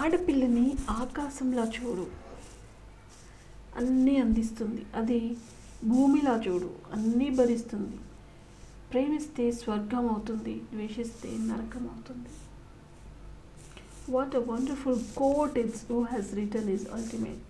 ఆడపిల్లని ఆకాశంలా చూడు, అన్నీ అందిస్తుంది. అది భూమిలా చూడు, అన్నీ భరిస్తుంది. ప్రేమిస్తే స్వర్గం అవుతుంది, ద్వేషిస్తే నరకం అవుతుంది. What a wonderful quote is who has written his ultimate.